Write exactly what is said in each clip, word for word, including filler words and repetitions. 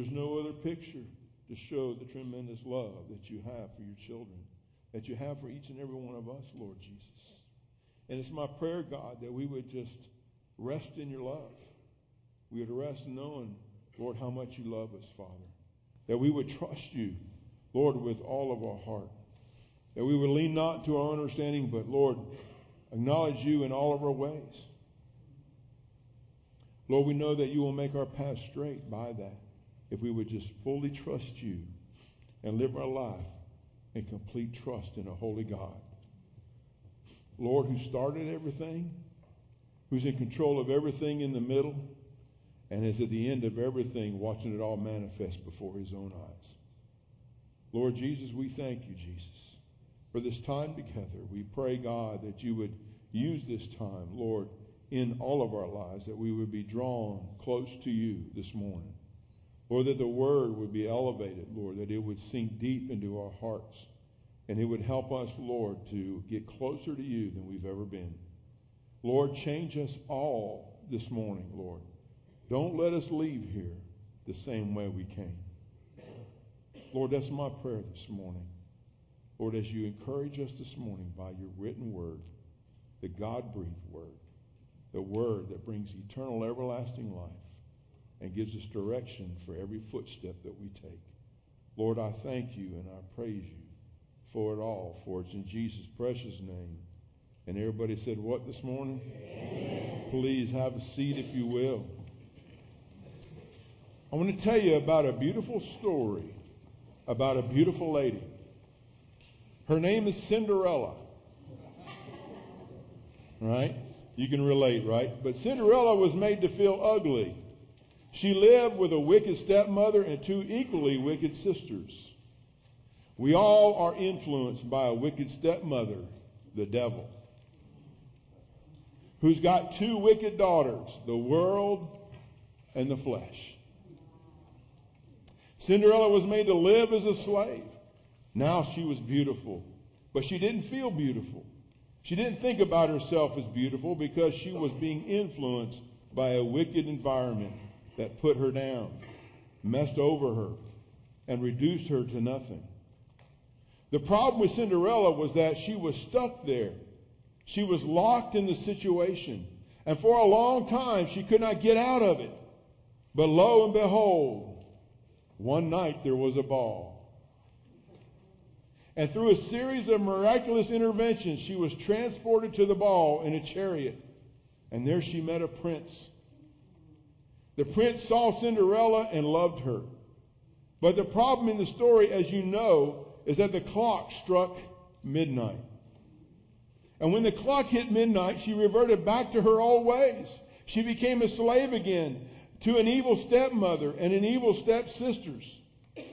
There's no other picture to show the tremendous love that you have for your children, that you have for each and every one of us, Lord Jesus. And it's my prayer, God, that we would just rest in your love. We would rest knowing, Lord, how much you love us, Father. That we would trust you, Lord, with all of our heart. That we would lean not to our understanding, but, Lord, acknowledge you in all of our ways. Lord, we know that you will make our path straight by that, if we would just fully trust you and live our life in complete trust in a holy God. Lord, who started everything, who's in control of everything in the middle, and is at the end of everything, watching it all manifest before his own eyes. Lord Jesus, we thank you, Jesus, for this time together. We pray, God, that you would use this time, Lord, in all of our lives, that we would be drawn close to you this morning. Lord, that the word would be elevated, Lord, that it would sink deep into our hearts. And it would help us, Lord, to get closer to you than we've ever been. Lord, change us all this morning, Lord. Don't let us leave here the same way we came. Lord, that's my prayer this morning. Lord, as you encourage us this morning by your written word, the God-breathed word, the word that brings eternal, everlasting life, and gives us direction for every footstep that we take. Lord, I thank you and I praise you for it all, for it's in Jesus' precious name. And everybody said what this morning? Amen. Please have a seat if you will. I want to tell you about a beautiful story about a beautiful lady. Her name is Cinderella. Right? You can relate, right? But Cinderella was made to feel ugly. She lived with a wicked stepmother and two equally wicked sisters. We all are influenced by a wicked stepmother, the devil, who's got two wicked daughters, the world and the flesh. Cinderella was made to live as a slave. Now she was beautiful, but she didn't feel beautiful. She didn't think about herself as beautiful because she was being influenced by a wicked environment that put her down, messed over her, and reduced her to nothing. The problem with Cinderella was that she was stuck there. She was locked in the situation, and for a long time she could not get out of it. But lo and behold, one night there was a ball. And through a series of miraculous interventions, she was transported to the ball in a chariot, and there she met a prince. The prince saw Cinderella and loved her. But the problem in the story, as you know, is that the clock struck midnight. And when the clock hit midnight, she reverted back to her old ways. She became a slave again to an evil stepmother and an evil stepsisters.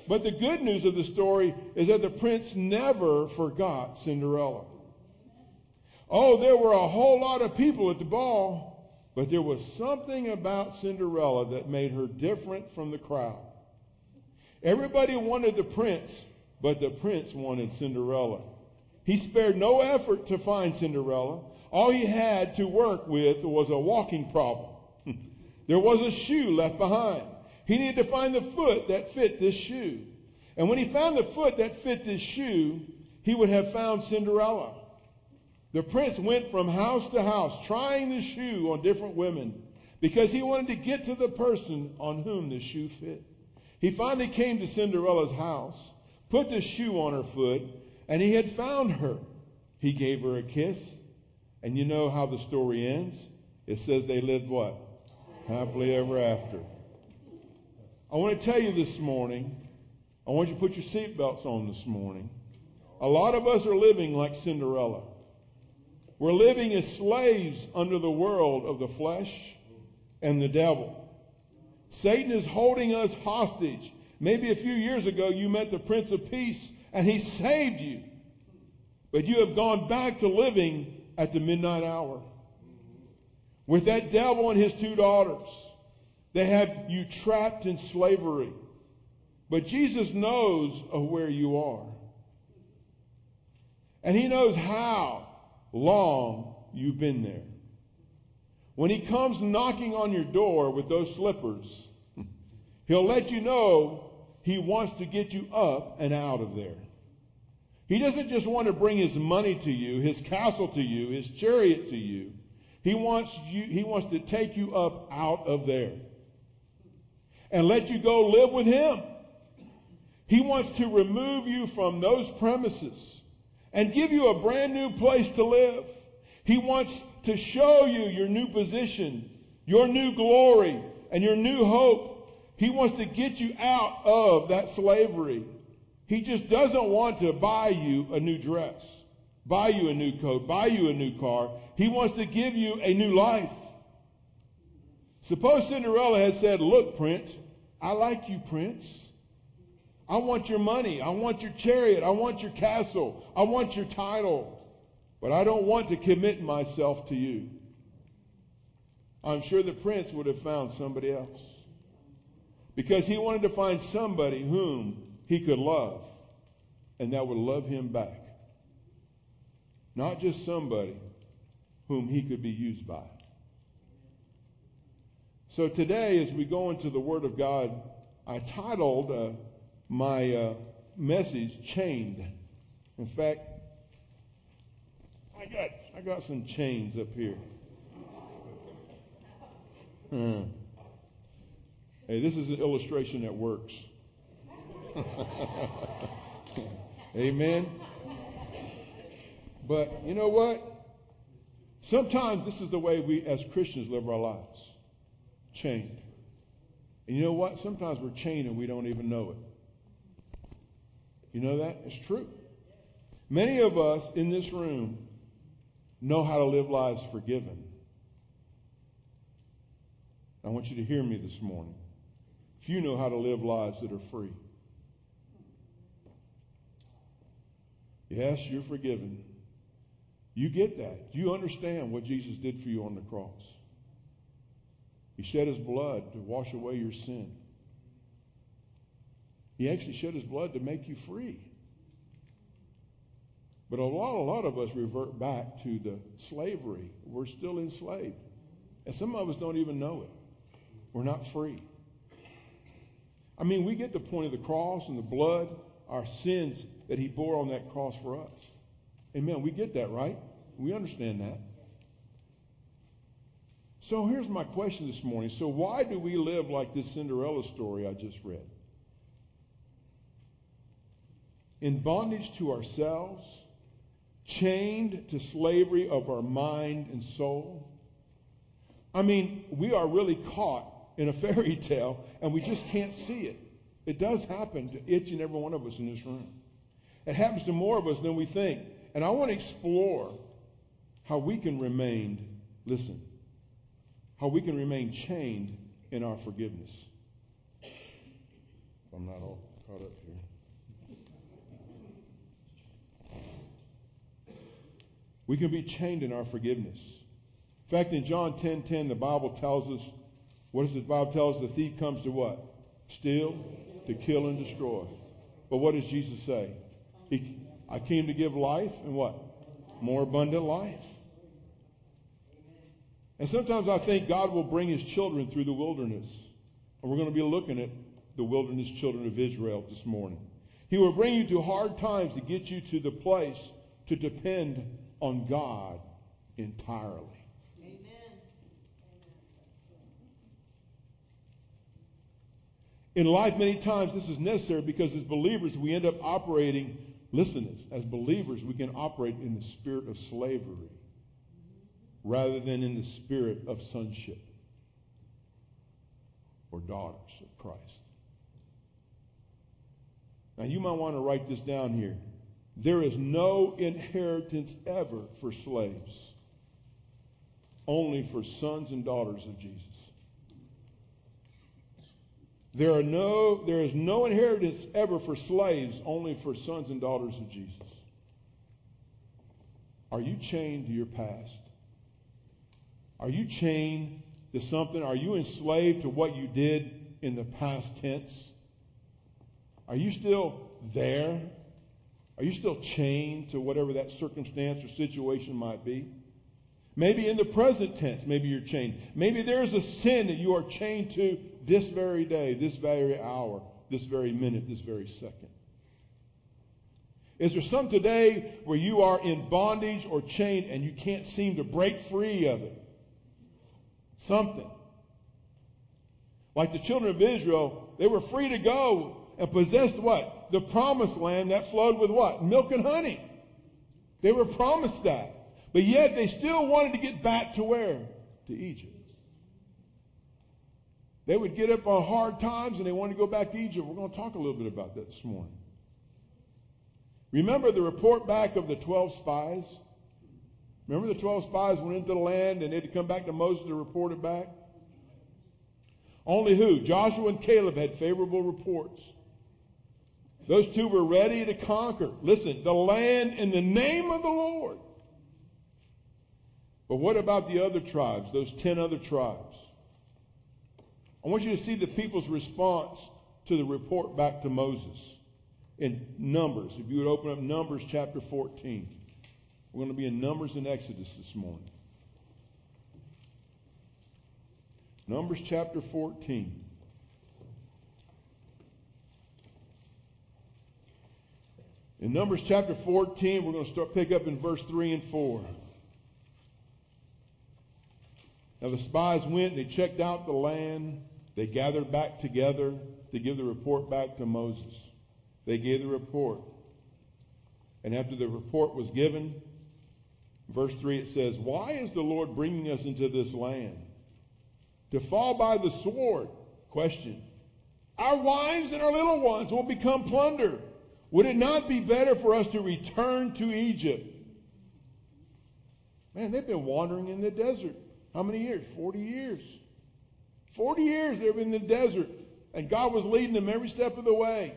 But the good news of the story is that the prince never forgot Cinderella. Oh, there were a whole lot of people at the ball, but there was something about Cinderella that made her different from the crowd. Everybody wanted the prince, but the prince wanted Cinderella. He spared no effort to find Cinderella. All he had to work with was a walking problem. There was a shoe left behind. He needed to find the foot that fit this shoe. And when he found the foot that fit this shoe, he would have found Cinderella. The prince went from house to house trying the shoe on different women because he wanted to get to the person on whom the shoe fit. He finally came to Cinderella's house, put the shoe on her foot, and he had found her. He gave her a kiss, and you know how the story ends. It says they lived what? Happily ever after. I want to tell you this morning, I want you to put your seatbelts on this morning. A lot of us are living like Cinderella. We're living as slaves under the world of the flesh and the devil. Satan is holding us hostage. Maybe a few years ago you met the Prince of Peace and he saved you. But you have gone back to living at the midnight hour with that devil and his two daughters. They have you trapped in slavery. But Jesus knows of where you are. And he knows how long you've been there. When he comes knocking on your door with those slippers, He'll let you know he wants to get you up and out of there. He doesn't just want to bring his money to you, his castle to you, his chariot to you. He wants you, he wants to take you up out of there and let you go live with him. He wants to remove you from those premises and give you a brand new place to live. He wants to show you your new position, your new glory, and your new hope. He wants to get you out of that slavery. He just doesn't want to buy you a new dress, buy you a new coat, buy you a new car. He wants to give you a new life. Suppose Cinderella had said, "Look, Prince, I like you, Prince. I want your money. I want your chariot. I want your castle. I want your title. But I don't want to commit myself to you." I'm sure the prince would have found somebody else, because he wanted to find somebody whom he could love and that would love him back. Not just somebody whom he could be used by. So today, as we go into the Word of God, I titled uh, my uh, message, Chained. In fact, I got, I got some chains up here. Huh. Hey, this is an illustration that works. Amen. But you know what? Sometimes this is the way we as Christians live our lives. Chained. And you know what? Sometimes we're chained and we don't even know it. You know that? It's true. Many of us in this room know how to live lives forgiven. I want you to hear me this morning. Few know how to live lives that are free. Yes, you're forgiven. You get that. You understand what Jesus did for you on the cross. He shed his blood to wash away your sin. He actually shed his blood to make you free. But a lot, a lot of us revert back to the slavery. We're still enslaved. And some of us don't even know it. We're not free. I mean, we get the point of the cross and the blood, our sins that he bore on that cross for us. Amen. We get that, right? We understand that. So here's my question this morning. So why do we live like this Cinderella story I just read? In bondage to ourselves, chained to slavery of our mind and soul. I mean, we are really caught in a fairy tale, and we just can't see it. It does happen to each and every one of us in this room. It happens to more of us than we think. And I want to explore how we can remain, listen, how we can remain chained in our forgiveness. I'm not all caught up here. We can be chained in our forgiveness. In fact, in John ten ten, the Bible tells us, what does the Bible tell us? The thief comes to what? Steal, to kill, and destroy. But what does Jesus say? He, I came to give life, and what? More abundant life. And sometimes I think God will bring his children through the wilderness. And we're going to be looking at the wilderness children of Israel this morning. He will bring you to hard times to get you to the place to depend on God entirely. Amen. In life, many times this is necessary because as believers we end up operating, listen to this, as believers we can operate in the spirit of slavery rather than in the spirit of sonship or daughters of Christ. Now you might want to write this down here. There is no inheritance ever for slaves, only for sons and daughters of Jesus. There are no, there is no inheritance ever for slaves, only for sons and daughters of Jesus. Are you chained to your past? Are you chained to something? Are you enslaved to what you did in the past tense? Are you still there? Are you still chained to whatever that circumstance or situation might be? Maybe in the present tense, maybe you're chained. Maybe there is a sin that you are chained to this very day, this very hour, this very minute, this very second. Is there some today where you are in bondage or chained and you can't seem to break free of it? Something. Like the children of Israel, they were free to go and possessed what? The promised land that flowed with what? Milk and honey. They were promised that. But yet they still wanted to get back to where? To Egypt. They would get up on hard times and they wanted to go back to Egypt. We're going to talk a little bit about that this morning. Remember the report back of the twelve spies? Remember the twelve spies went into the land and they had to come back to Moses to report it back? Only who? Joshua and Caleb had favorable reports. Those two were ready to conquer. Listen, the land in the name of the Lord. But what about the other tribes, those ten other tribes? I want you to see the people's response to the report back to Moses in Numbers. If you would open up Numbers chapter fourteen. We're going to be in Numbers and Exodus this morning. Numbers chapter fourteen. In Numbers chapter fourteen, we're going to start pick up in verse three and four. Now the spies went and they checked out the land. They gathered back together to give the report back to Moses. They gave the report. And after the report was given, verse three it says, "Why is the Lord bringing us into this land? To fall by the sword?" Question. "Our wives and our little ones will become plunder. Would it not be better for us to return to Egypt?" Man, they've been wandering in the desert. How many years? Forty years. Forty years they've been in the desert. And God was leading them every step of the way.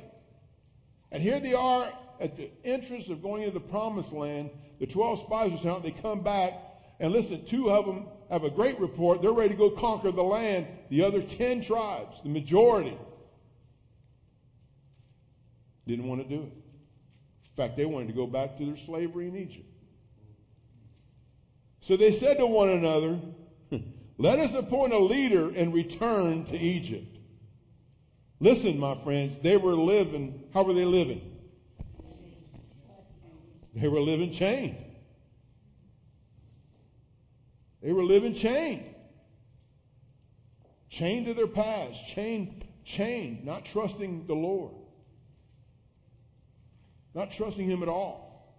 And here they are at the entrance of going into the promised land. The twelve spies are out. They come back. And listen, two of them have a great report. They're ready to go conquer the land. The other ten tribes, the majority, didn't want to do it. In fact, they wanted to go back to their slavery in Egypt. So they said to one another, "Let us appoint a leader and return to Egypt." Listen, my friends, they were living, how were they living? They were living chained. They were living chained. Chained to their past. Chained, chained, not trusting the Lord. Not trusting Him at all.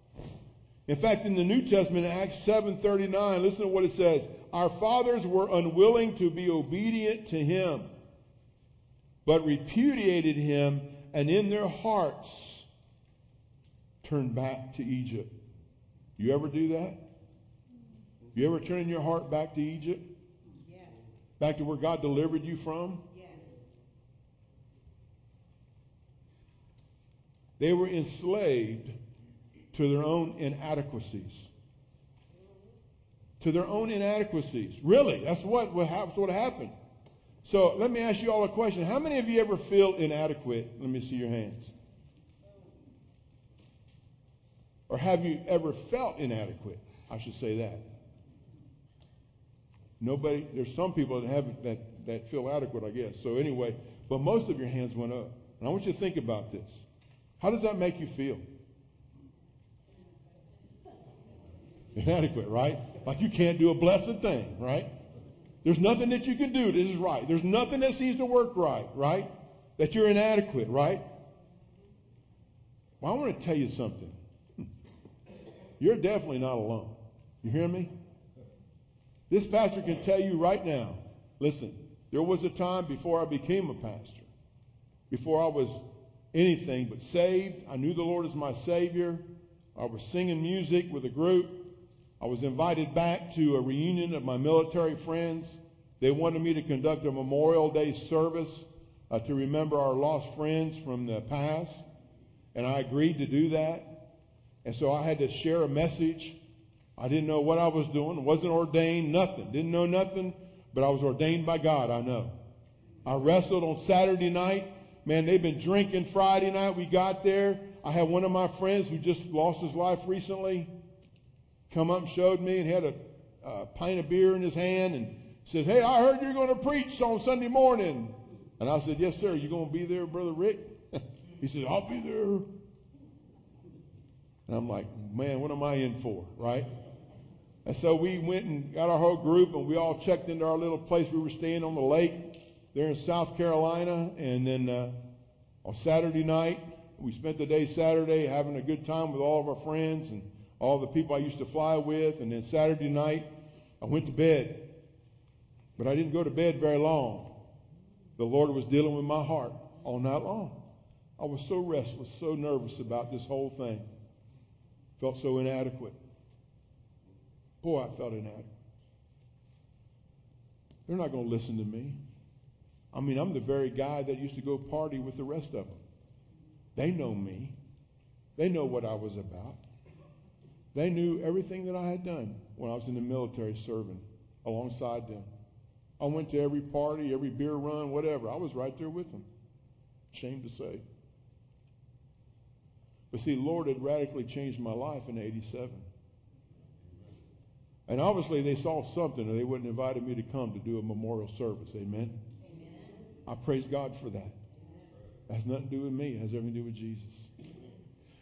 In fact, in the New Testament, Acts seven thirty-nine, listen to what it says. "Our fathers were unwilling to be obedient to Him, but repudiated Him, and in their hearts turned back to Egypt." You ever do that? You ever turn your heart back to Egypt? Yes. Back to where God delivered you from? Yes. They were enslaved to their own inadequacies. To their own inadequacies. Really, that's what, that's what happened. So let me ask you all a question. How many of you ever feel inadequate? Let me see your hands. Or have you ever felt inadequate? I should say that. Nobody, there's some people that haven't, that, that feel adequate, I guess. So anyway, but most of your hands went up. And I want you to think about this. How does that make you feel? Inadequate, right? Like you can't do a blessed thing, right? There's nothing that you can do. This is right. There's nothing that seems to work right, right? That you're inadequate, right? Well, I want to tell you something. You're definitely not alone. You hear me? This pastor can tell you right now, listen, there was a time before I became a pastor, before I was anything but saved. I knew the Lord as my Savior. I was singing music with a group. I was invited back to a reunion of my military friends. They wanted me to conduct a Memorial Day service uh, to remember our lost friends from the past, and I agreed to do that. And so I had to share a message. I didn't know what I was doing. Wasn't ordained, nothing. Didn't know nothing, but I was ordained by God, I know. I wrestled on Saturday night. Man, they've been drinking Friday night. We got there. I had one of my friends who just lost his life recently come up and showed me and had a, a pint of beer in his hand and says, "Hey, I heard you're going to preach on Sunday morning." And I said, yes, sir. You going to be there, Brother Rick? He said, I'll be there. And I'm like, man, what am I in for, right? And so we went and got our whole group, and we all checked into our little place. We were staying on the lake there in South Carolina. And then uh, on Saturday night, we spent the day Saturday having a good time with all of our friends and all the people I used to fly with. And then Saturday night, I went to bed. But I didn't go to bed very long. The Lord was dealing with my heart all night long. I was so restless, so nervous about this whole thing. Felt so inadequate. Boy, I felt inadequate. They're not going to listen to me. I mean, I'm the very guy that used to go party with the rest of them. They know me. They know what I was about. They knew everything that I had done when I was in the military serving alongside them. I went to every party, every beer run, whatever. I was right there with them. Shame to say. But see, the Lord had radically changed my life in eighty-seven. And obviously they saw something or they wouldn't have invited me to come to do a memorial service. Amen? Amen. I praise God for that. Amen. That has nothing to do with me. It has everything to do with Jesus.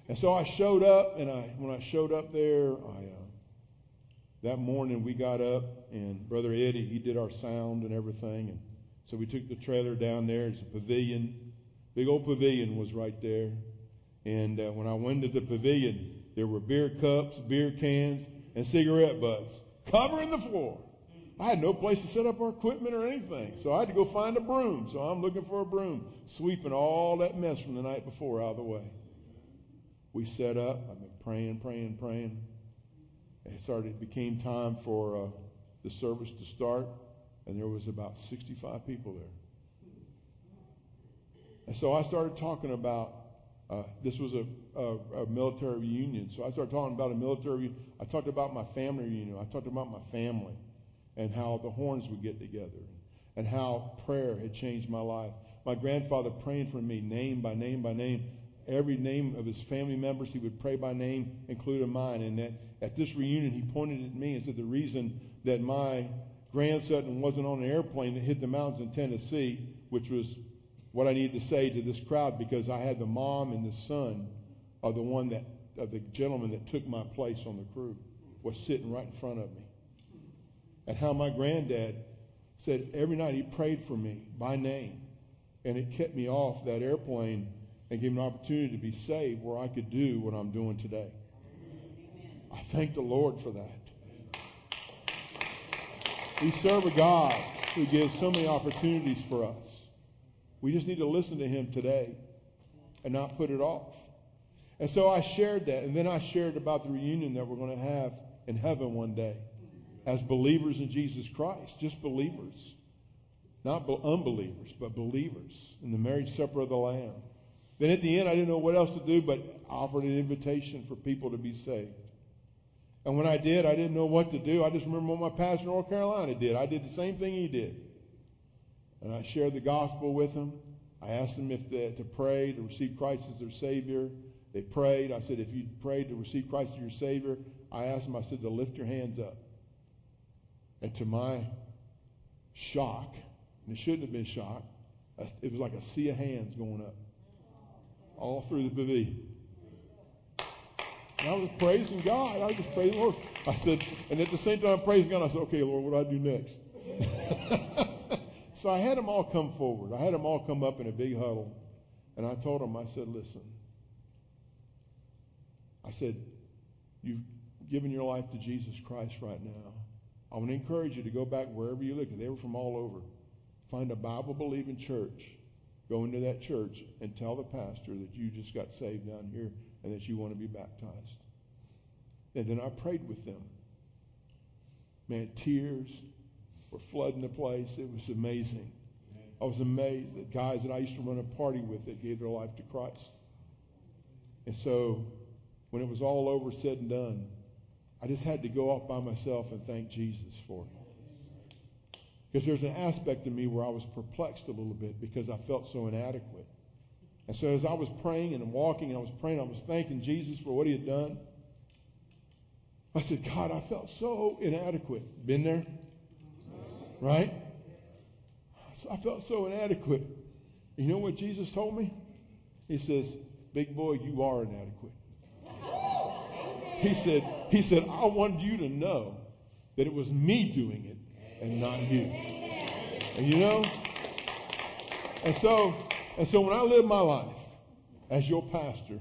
And so I showed up, and I when I showed up there, I uh, that morning we got up, and Brother Eddie, he did our sound and everything. And so we took the trailer down there. It's a pavilion. Big old pavilion was right there. And uh, when I went to the pavilion, there were beer cups, beer cans, and cigarette butts covering the floor. I had no place to set up our equipment or anything, so I had to go find a broom. So I'm looking for a broom, sweeping all that mess from the night before out of the way. We set up. I've been praying, praying, praying. It started. It became time for uh, the service to start, and there was about sixty-five people there. And so I started talking about uh, this was a, a, a military reunion. So I started talking about a military. I talked about my family reunion. I talked about my family and how the Horns would get together and how prayer had changed my life. My grandfather praying for me, name by name by name. Every name of his family members, he would pray by name, including mine. And that at this reunion, he pointed at me and said, the reason that my grandson wasn't on an airplane that hit the mountains in Tennessee, which was what I needed to say to this crowd, because I had the mom and the son of the one that of the gentleman that took my place on the crew was sitting right in front of me. And how my granddad said every night he prayed for me by name, and it kept me off that airplane and gave me an opportunity to be saved where I could do what I'm doing today. Amen. I thank the Lord for that. Amen. We serve a God who gives so many opportunities for us. We just need to listen to him today and not put it off. And so I shared that, and then I shared about the reunion that we're going to have in heaven one day as believers in Jesus Christ, just believers, not unbelievers, but believers in the marriage supper of the Lamb. Then at the end, I didn't know what else to do, but I offered an invitation for people to be saved. And when I did, I didn't know what to do. I just remember what my pastor in North Carolina did. I did the same thing he did. And I shared the gospel with them. I asked them if they, to pray, to receive Christ as their Savior. They prayed. I said, if you prayed to receive Christ as your Savior, I asked them, I said, to lift your hands up. And to my shock, and it shouldn't have been shock, it was like a sea of hands going up. All through the pavilion. And I was praising God. I was just praising the Lord. I said, and at the same time I'm praising God, I said, okay, Lord, what do I do next? So I had them all come forward. I had them all come up in a big huddle. And I told them, I said, listen. I said, you've given your life to Jesus Christ right now. I want to encourage you to go back wherever you look. They were from all over. Find a Bible-believing church. Go into that church and tell the pastor that you just got saved down here and that you want to be baptized. And then I prayed with them. Man, tears were flooding the place. It was amazing. I was amazed that guys that I used to run a party with that gave their life to Christ. And so when it was all over, said and done, I just had to go off by myself and thank Jesus for it. Because there's an aspect of me where I was perplexed a little bit because I felt so inadequate. And so as I was praying and walking, and I was praying, I was thanking Jesus for what he had done. I said, God, I felt so inadequate. Been there? Right? So I felt so inadequate. You know what Jesus told me? He says, big boy, you are inadequate. He said, he said, I want you to know that it was me doing it and not you. And you know, and so, and so when I live my life as your pastor,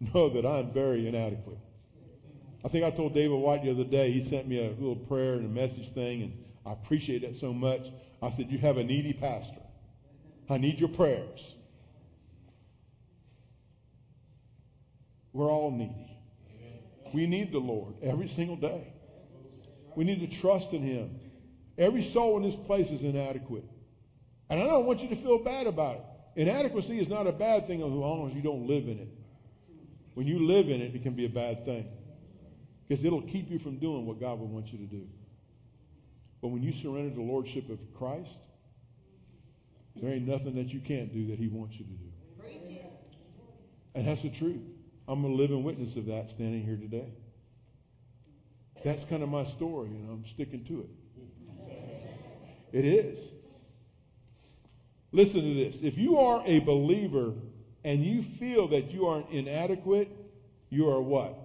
know that I'm very inadequate. I think I told David White the other day, he sent me a little prayer and a message thing, and I appreciate that so much. I said, you have a needy pastor. I need your prayers. We're all needy. We need the Lord every single day. We need to trust in Him. Every soul in this place is inadequate. And I don't want you to feel bad about it. Inadequacy is not a bad thing as long as you don't live in it. When you live in it, it can be a bad thing. Because it'll keep you from doing what God would want you to do. But when you surrender to the Lordship of Christ, there ain't nothing that you can't do that He wants you to do. And that's the truth. I'm a living witness of that standing here today. That's kind of my story, and I'm sticking to it. It is. Listen to this. If you are a believer and you feel that you are inadequate, you are what?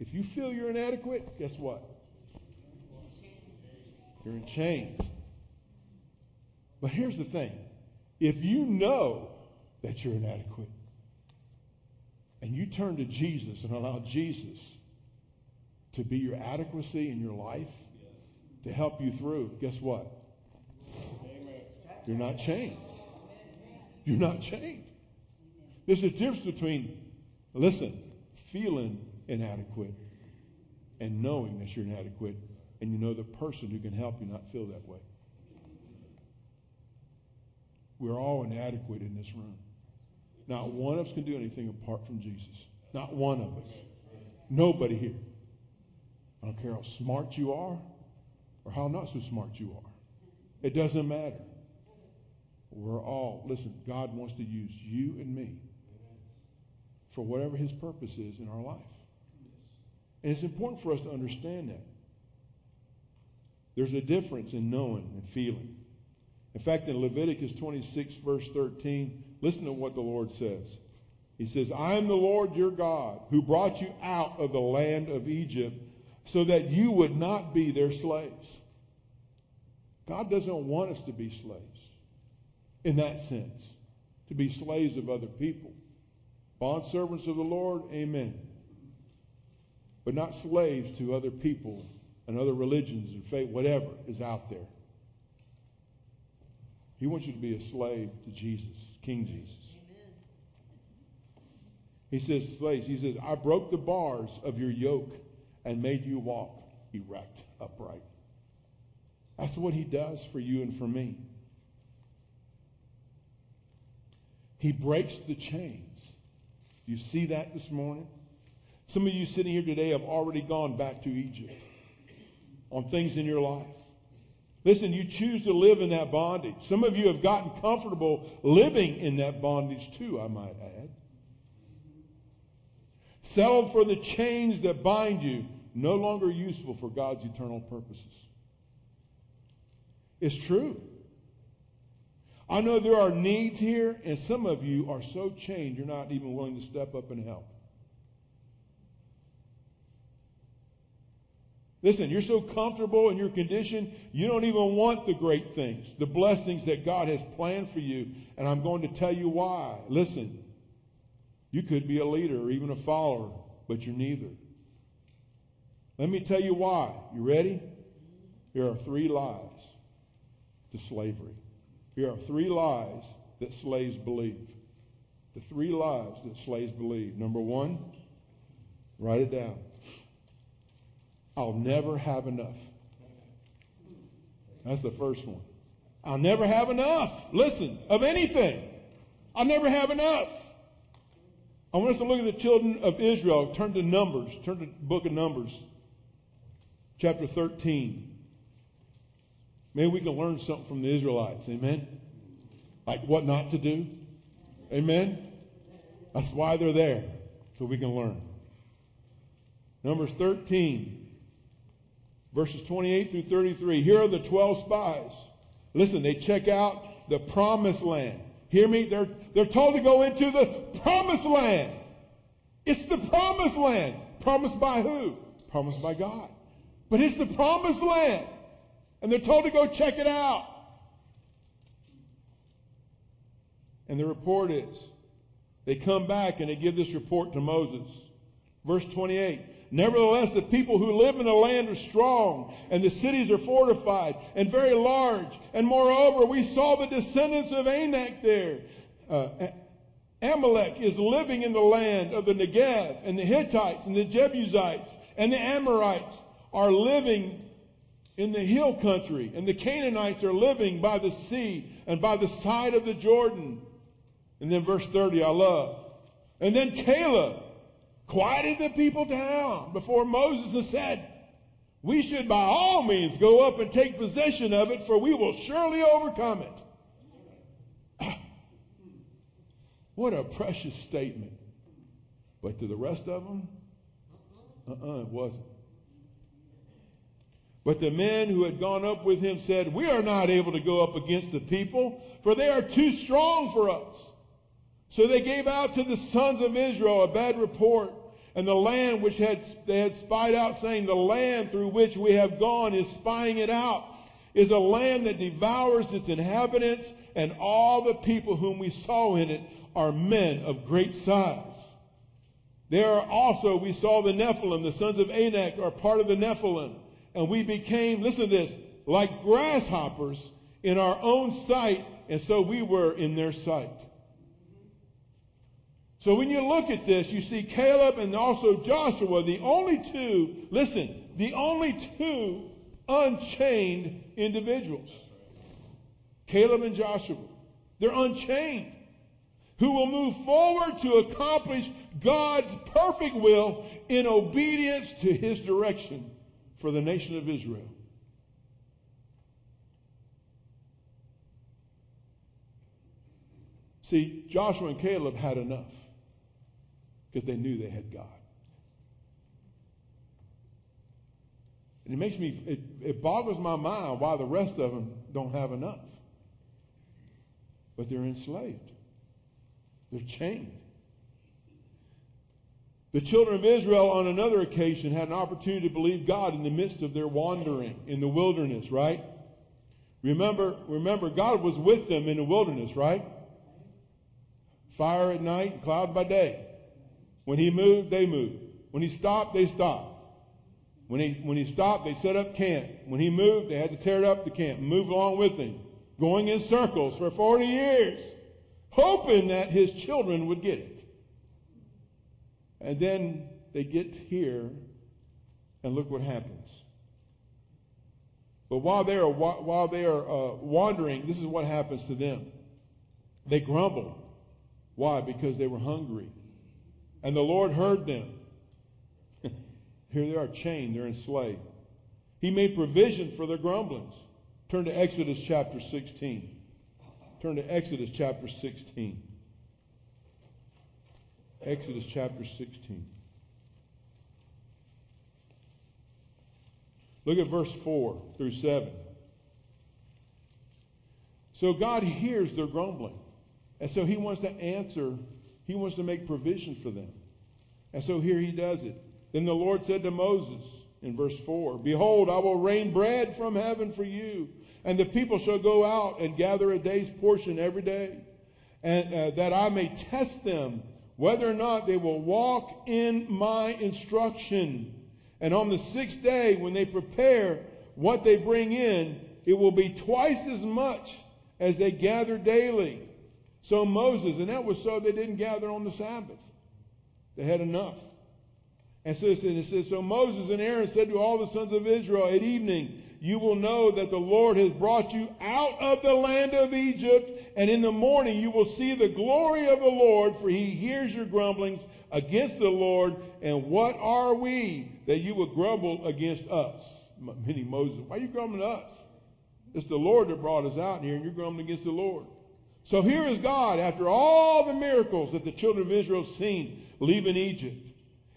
If you feel you're inadequate, guess what? You're in chains. But here's the thing. If you know that you're inadequate, and you turn to Jesus and allow Jesus to be your adequacy in your life, to help you through, guess what? You're not chained. You're not chained. There's a difference between, listen, feeling inadequate and knowing that you're inadequate, and you know the person who can help you not feel that way. We're all inadequate in this room. Not one of us can do anything apart from Jesus. Not one of us. Nobody here. I don't care how smart you are or how not so smart you are. It doesn't matter. We're all, listen, God wants to use you and me for whatever His purpose is in our life. And it's important for us to understand that. There's a difference in knowing and feeling. In fact, in Leviticus twenty-six, verse thirteen, listen to what the Lord says. He says, I am the Lord your God who brought you out of the land of Egypt so that you would not be their slaves. God doesn't want us to be slaves in that sense, to be slaves of other people. Bondservants of the Lord, amen. But not slaves to other people and other religions and faith, whatever is out there. He wants you to be a slave to Jesus, King Jesus. Amen. He says, slaves, he says, I broke the bars of your yoke and made you walk erect, upright. That's what He does for you and for me. He breaks the chains. You see that this morning? Some of you sitting here today have already gone back to Egypt on things in your life. Listen, you choose to live in that bondage. Some of you have gotten comfortable living in that bondage too, I might add. Settle for the chains that bind you, no longer useful for God's eternal purposes. It's true. I know there are needs here, and some of you are so chained you're not even willing to step up and help. Listen, you're so comfortable in your condition, you don't even want the great things, the blessings that God has planned for you. And I'm going to tell you why. Listen, you could be a leader or even a follower, but you're neither. Let me tell you why. You ready? There are three lies to slavery. There are three lies that slaves believe. The three lies that slaves believe. Number one, write it down. I'll never have enough. That's the first one. I'll never have enough. Listen, of anything. I'll never have enough. I want us to look at the children of Israel. Turn to Numbers. Turn to the book of Numbers. Chapter thirteen. Maybe we can learn something from the Israelites. Amen? Like what not to do. Amen? That's why they're there. So we can learn. Numbers thirteen, verses twenty-eight through thirty-three. Here are the twelve spies. Listen, they check out the promised land. Hear me? They're, they're told to go into the promised land. It's the promised land. Promised by who? Promised by God. But it's the promised land. And they're told to go check it out. And the report is, they come back and they give this report to Moses. Verse twenty-eight. Nevertheless, the people who live in the land are strong, and the cities are fortified and very large. And moreover, we saw the descendants of Anak there. Uh, Amalek is living in the land of the Negev, and the Hittites and the Jebusites and the Amorites are living in the hill country, and the Canaanites are living by the sea and by the side of the Jordan. And then verse thirty, I love. And then Caleb quieted the people down before Moses and said, we should by all means go up and take possession of it, for we will surely overcome it. What a precious statement. But to the rest of them, uh-uh, it wasn't. But the men who had gone up with him said, we are not able to go up against the people, for they are too strong for us. So they gave out to the sons of Israel a bad report, and the land which had, they had spied out, saying, the land through which we have gone is spying it out, is a land that devours its inhabitants, and all the people whom we saw in it are men of great size. There are also we saw the Nephilim, the sons of Anak are part of the Nephilim, and we became, listen to this, like grasshoppers in our own sight, and so we were in their sight. So when you look at this, you see Caleb and also Joshua, the only two, listen, the only two unchained individuals. Caleb and Joshua. They're unchained. Who will move forward to accomplish God's perfect will in obedience to His direction for the nation of Israel. See, Joshua and Caleb had enough, because they knew they had God. And it makes me, it, it boggles my mind why the rest of them don't have enough. But they're enslaved. They're chained. The children of Israel on another occasion had an opportunity to believe God in the midst of their wandering in the wilderness, right? Remember, remember, God was with them in the wilderness, right? Fire at night, cloud by day. When he moved, they moved. When he stopped, they stopped. When he, when he stopped, they set up camp. When he moved, they had to tear up the camp and move along with him, going in circles for forty years, hoping that his children would get it. And then they get here, and look what happens. But while they are, while they are uh, wandering, this is what happens to them. They grumble. Why? Because they were hungry. And the Lord heard them. Here they are chained. They're enslaved. He made provision for their grumblings. Turn to Exodus chapter sixteen. Turn to Exodus chapter sixteen. Exodus chapter sixteen. Look at verse four through seven. So God hears their grumbling. And so he wants to answer. He wants to make provision for them. And so here he does it. Then the Lord said to Moses in verse four, behold, I will rain bread from heaven for you, and the people shall go out and gather a day's portion every day, and uh, that I may test them whether or not they will walk in my instruction. And on the sixth day, when they prepare what they bring in, it will be twice as much as they gather daily. So Moses, and that was so they didn't gather on the Sabbath. They had enough. And so it says, so Moses and Aaron said to all the sons of Israel, at evening you will know that the Lord has brought you out of the land of Egypt, and in the morning you will see the glory of the Lord, for he hears your grumblings against the Lord, and what are we that you would grumble against us? Meaning Moses, why are you grumbling at us? It's the Lord that brought us out here, and you're grumbling against the Lord. So here is God after all the miracles that the children of Israel have seen leaving Egypt.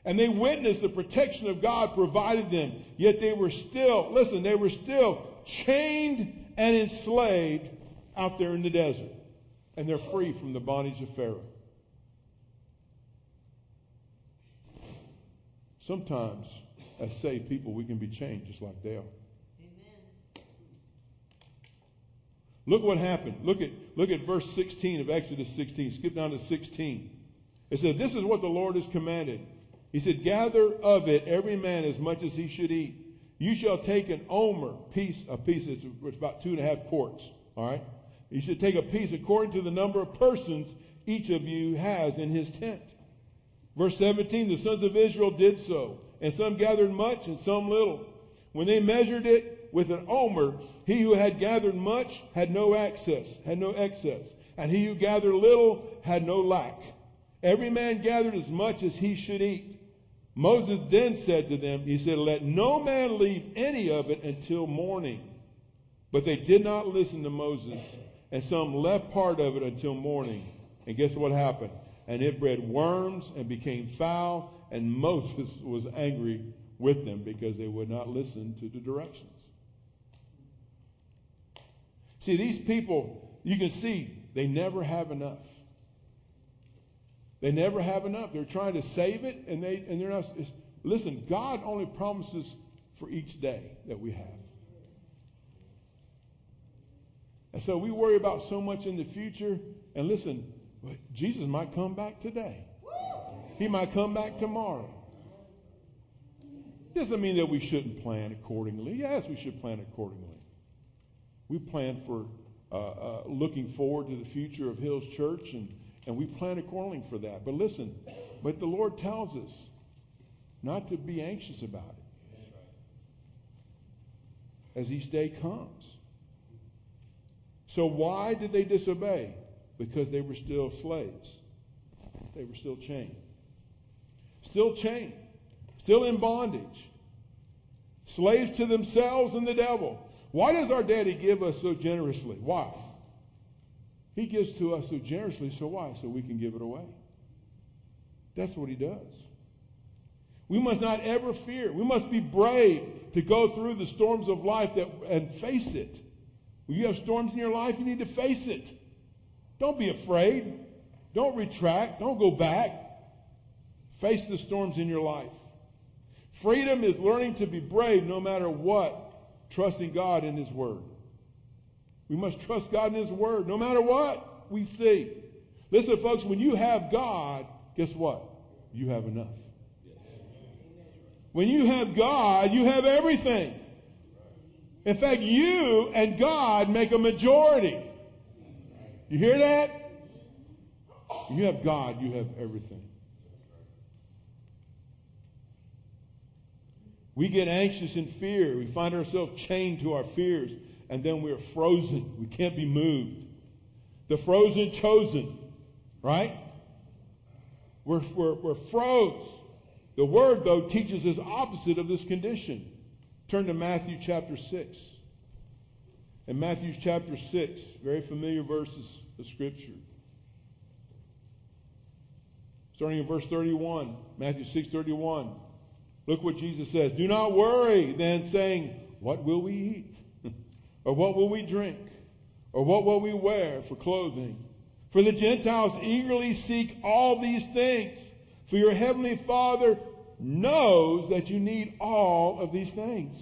And they witnessed the protection of God provided them. Yet they were still, listen, they were still chained and enslaved out there in the desert. and they're free from the bondage of Pharaoh. Sometimes, as saved people, we can be chained just like they are. Amen. Look what happened. Look at, look at verse sixteen of Exodus sixteen. Skip down to sixteen. It says, this is what the Lord has commanded. He said, gather of it every man as much as he should eat. You shall take an omer, piece, a piece, it's about two and a half quarts, all right? You should take a piece according to the number of persons each of you has in his tent. Verse seventeen, the sons of Israel did so, and some gathered much and some little. When they measured it with an omer, he who had gathered much had no access, had no excess, and he who gathered little had no lack. Every man gathered as much as he should eat. Moses then said to them, he said, let no man leave any of it until morning. But they did not listen to Moses, and some left part of it until morning. And guess what happened? And it bred worms and became foul, and Moses was angry with them because they would not listen to the directions. See, these people, you can see, they never have enough. They never have enough. They're trying to save it, and, they, and they're not. Listen, God only promises for each day that we have. And so we worry about so much in the future, and listen, Jesus might come back today. He might come back tomorrow. Doesn't mean that we shouldn't plan accordingly. Yes, we should plan accordingly. We plan for uh, uh, looking forward to the future of Hills Church, and, and we plan accordingly for that. But listen, but the Lord tells us not to be anxious about it as each day comes. So why did they disobey? Because they were still slaves. They were still chained. Still chained. Still in bondage. Slaves to themselves and the devil. Why does our daddy give us so generously? Why? He gives to us so generously, so why? So we can give it away. That's what he does. We must not ever fear. We must be brave to go through the storms of life that, and face it. When you have storms in your life, you need to face it. Don't be afraid. Don't retract. Don't go back. Face the storms in your life. Freedom is learning to be brave no matter what, trusting God in his word. We must trust God in his word no matter what we see. Listen, folks, when you have God, guess what? You have enough. When you have God, you have everything. In fact, you and God make a majority. You hear that? When you have God, you have everything. We get anxious in fear. We find ourselves chained to our fears, and then we are frozen. We can't be moved. The frozen chosen, right? We're, we're, we're froze. The word, though, teaches us opposite of this condition. Turn to Matthew chapter six. In Matthew chapter six, very familiar verses of Scripture. Starting in verse thirty-one, Matthew six thirty-one. Look what Jesus says. Do not worry then, saying, what will we eat? Or what will we drink? Or what will we wear for clothing? For the Gentiles eagerly seek all these things. For your heavenly Father knows that you need all of these things.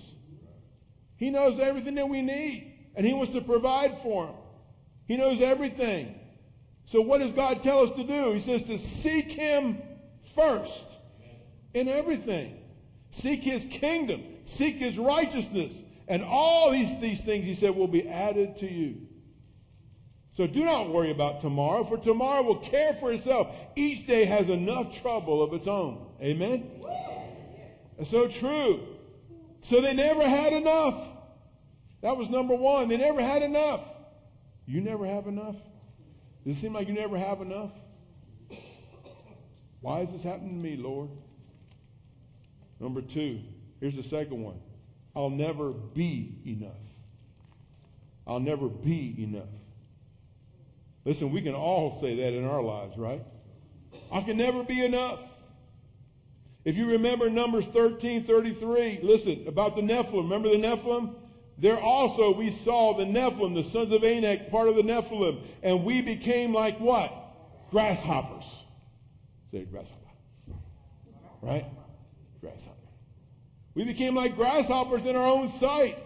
He knows everything that we need, and he wants to provide for them. He knows everything. So what does God tell us to do? He says to seek him first in everything. Seek his kingdom. Seek his righteousness. And all these, these things, he said, will be added to you. So do not worry about tomorrow, for tomorrow will care for itself. Each day has enough trouble of its own. Amen? That's so true. So they never had enough. That was number one. They never had enough. You never have enough? Does it seem like you never have enough? Why has this happened to me, Lord? Number two, here's the second one. I'll never be enough. I'll never be enough. Listen, we can all say that in our lives, right? I can never be enough. If you remember Numbers thirteen thirty-three, listen, about the Nephilim. Remember the Nephilim? There also we saw the Nephilim, the sons of Anak, part of the Nephilim, and we became like what? Grasshoppers. Say grasshopper. Right? Grasshopper. We became like grasshoppers in our own sight.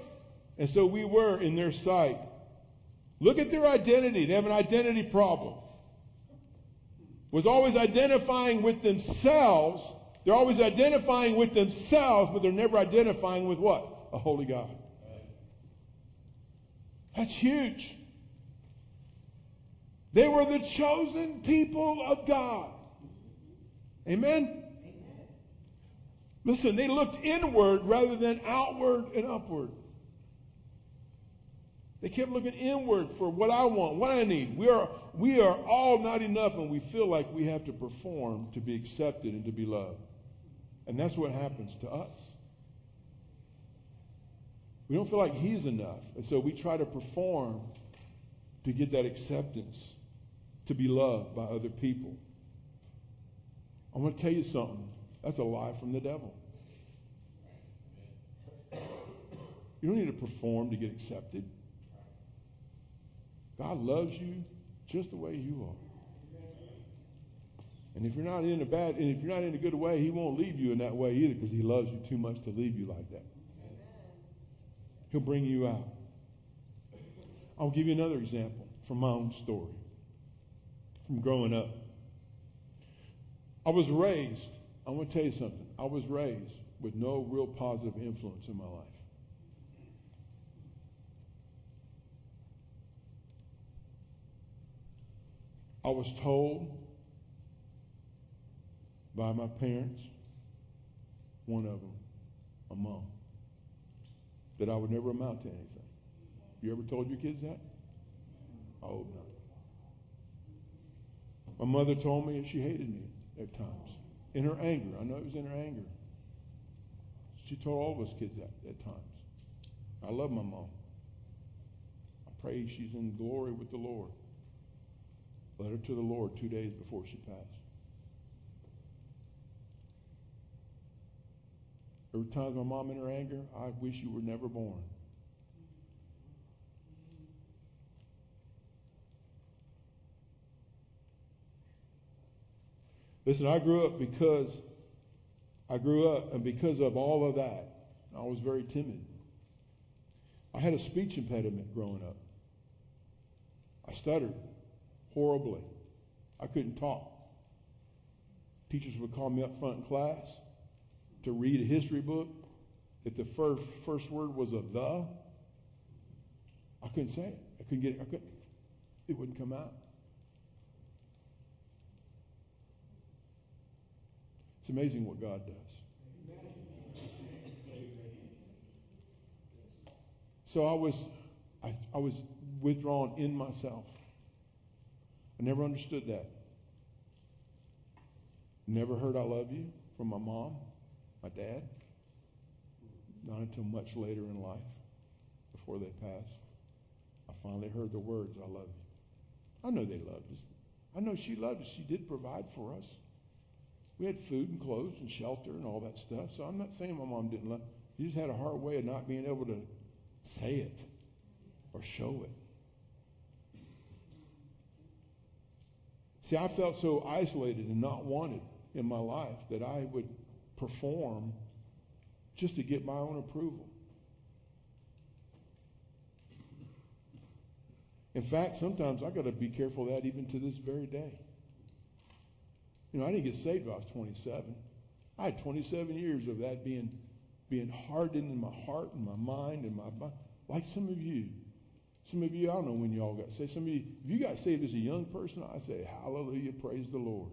And so we were in their sight. Look at their identity. They have an identity problem. Was always identifying with themselves. They're always identifying with themselves, but they're never identifying with what? A holy God. That's huge. They were the chosen people of God. Amen? Amen? Listen, they looked inward rather than outward and upward. They kept looking inward for what I want, what I need. We are, we are all not enough, and we feel like we have to perform to be accepted and to be loved. And that's what happens to us. We don't feel like he's enough, and so we try to perform to get that acceptance, to be loved by other people. I want to tell you something. That's a lie from the devil. You don't need to perform to get accepted. God loves you just the way you are. And if you're not in a bad, and if you're not in a good way, he won't leave you in that way either, because he loves you too much to leave you like that. He'll bring you out. I'll give you another example from my own story, from growing up. I was raised, I want to tell you something, I was raised with no real positive influence in my life. I was told by my parents, one of them, a mom, that I would never amount to anything. You ever told your kids that? I hope not. My mother told me, and she hated me at times. In her anger. I know it was in her anger. She told all of us kids that at times. I love my mom. I pray she's in glory with the Lord. Led her to the Lord two days before she passed. There were times my mom in her anger, I wish you were never born. Listen, I grew up because I grew up and because of all of that, I was very timid. I had a speech impediment growing up. I stuttered horribly. I couldn't talk. Teachers would call me up front in class to read a history book. If the first first word was a the, I couldn't say it. I couldn't get it. I couldn't, it wouldn't come out. It's amazing what God does. So I was, I, I was withdrawn in myself. I never understood that. Never heard "I love you" from my mom, my dad. Not until much later in life, before they passed, I finally heard the words "I love you." I know they loved us. I know she loved us. She did provide for us. We had food and clothes and shelter and all that stuff. So I'm not saying my mom didn't love me. She just had a hard way of not being able to say it or show it. See, I felt so isolated and not wanted in my life that I would perform just to get my own approval. In fact, sometimes I've got to be careful of that even to this very day. You know, I didn't get saved when I was twenty-seven. I had twenty-seven years of that being being hardened in my heart and my mind and my body. Like some of you. Some of you, I don't know when you all got saved. Some of you, if you got saved as a young person, I say, hallelujah, praise the Lord.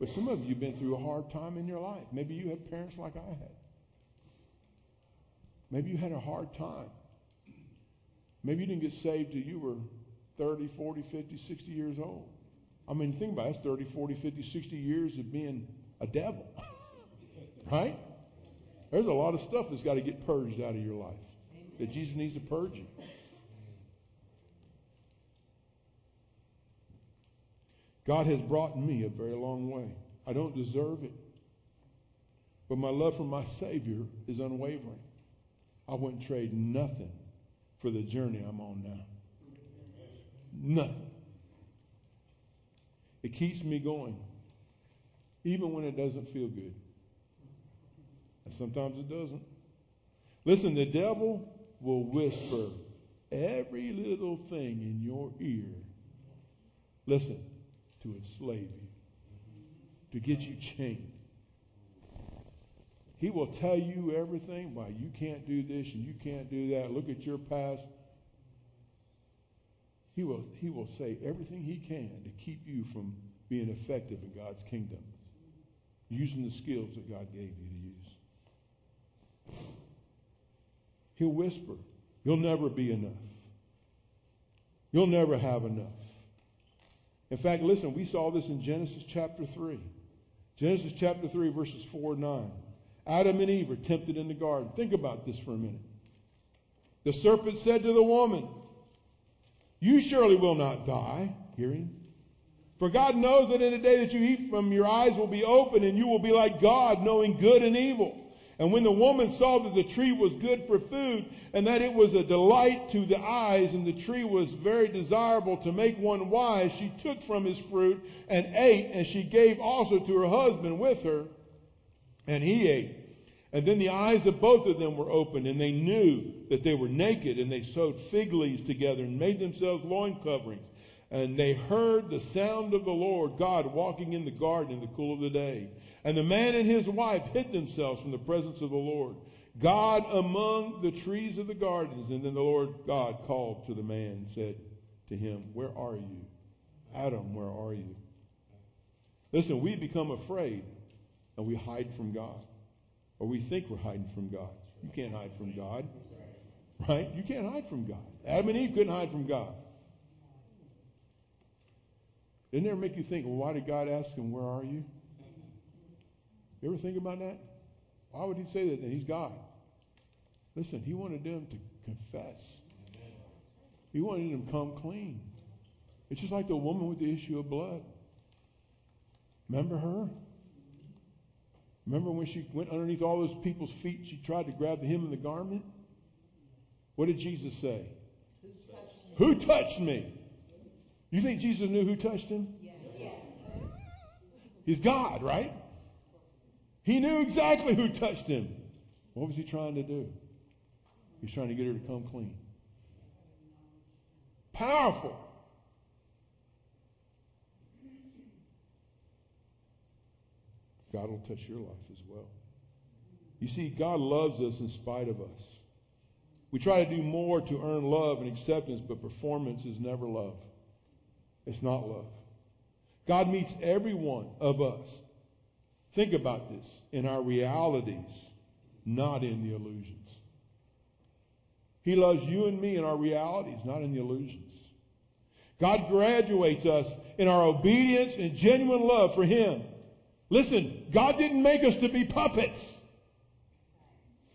But some of you have been through a hard time in your life. Maybe you had parents like I had. Maybe you had a hard time. Maybe you didn't get saved till you were thirty, forty, fifty, sixty years old. I mean, think about it, that's thirty, forty, fifty, sixty years of being a devil, right? There's a lot of stuff that's got to get purged out of your life, Amen. That Jesus needs to purge you. God has brought me a very long way. I don't deserve it, but my love for my Savior is unwavering. I wouldn't trade nothing for the journey I'm on now. Nothing. It keeps me going, even when it doesn't feel good. And sometimes it doesn't. Listen, the devil will whisper every little thing in your ear. Listen, to enslave you, to get you chained. He will tell you everything. Why you can't do this and you can't do that. Look at your past. He will, he will say everything he can to keep you from being effective in God's kingdom, using the skills that God gave you to use. He'll whisper, you'll never be enough. You'll never have enough. In fact, listen, we saw this in Genesis chapter three. Genesis chapter three, verses four and nine. Adam and Eve are tempted in the garden. Think about this for a minute. The serpent said to the woman, you surely will not die, hearing. For God knows that in the day that you eat from, your eyes will be open and you will be like God, knowing good and evil. And when the woman saw that the tree was good for food and that it was a delight to the eyes and the tree was very desirable to make one wise, she took from his fruit and ate, and she gave also to her husband with her, and he ate. And then the eyes of both of them were opened, and they knew that they were naked, and they sewed fig leaves together and made themselves loin coverings. And they heard the sound of the Lord God walking in the garden in the cool of the day. And the man and his wife hid themselves from the presence of the Lord God among the trees of the gardens. And then the Lord God called to the man and said to him, where are you? Adam, where are you? Listen, we become afraid and we hide from God. Or we think we're hiding from God. You can't hide from God. Right? You can't hide from God. Adam and Eve couldn't hide from God. Didn't it ever make you think, well, why did God ask him, where are you? You ever think about that? Why would he say that? Then he's God. Listen, he wanted them to confess. He wanted them to come clean. It's just like the woman with the issue of blood. Remember her? Remember when she went underneath all those people's feet, she tried to grab the hem of the garment? What did Jesus say? Who touched me? Who touched me? You think Jesus knew who touched him? Yes. Yes. He's God, right? He knew exactly who touched him. What was he trying to do? He was trying to get her to come clean. Powerful. God will touch your life as well. You see, God loves us in spite of us. We try to do more to earn love and acceptance, but performance is never love. It's not love. God meets every one of us. Think about this. In our realities, not in the illusions. He loves you and me in our realities, not in the illusions. God graduates us in our obedience and genuine love for him. Listen, God didn't make us to be puppets.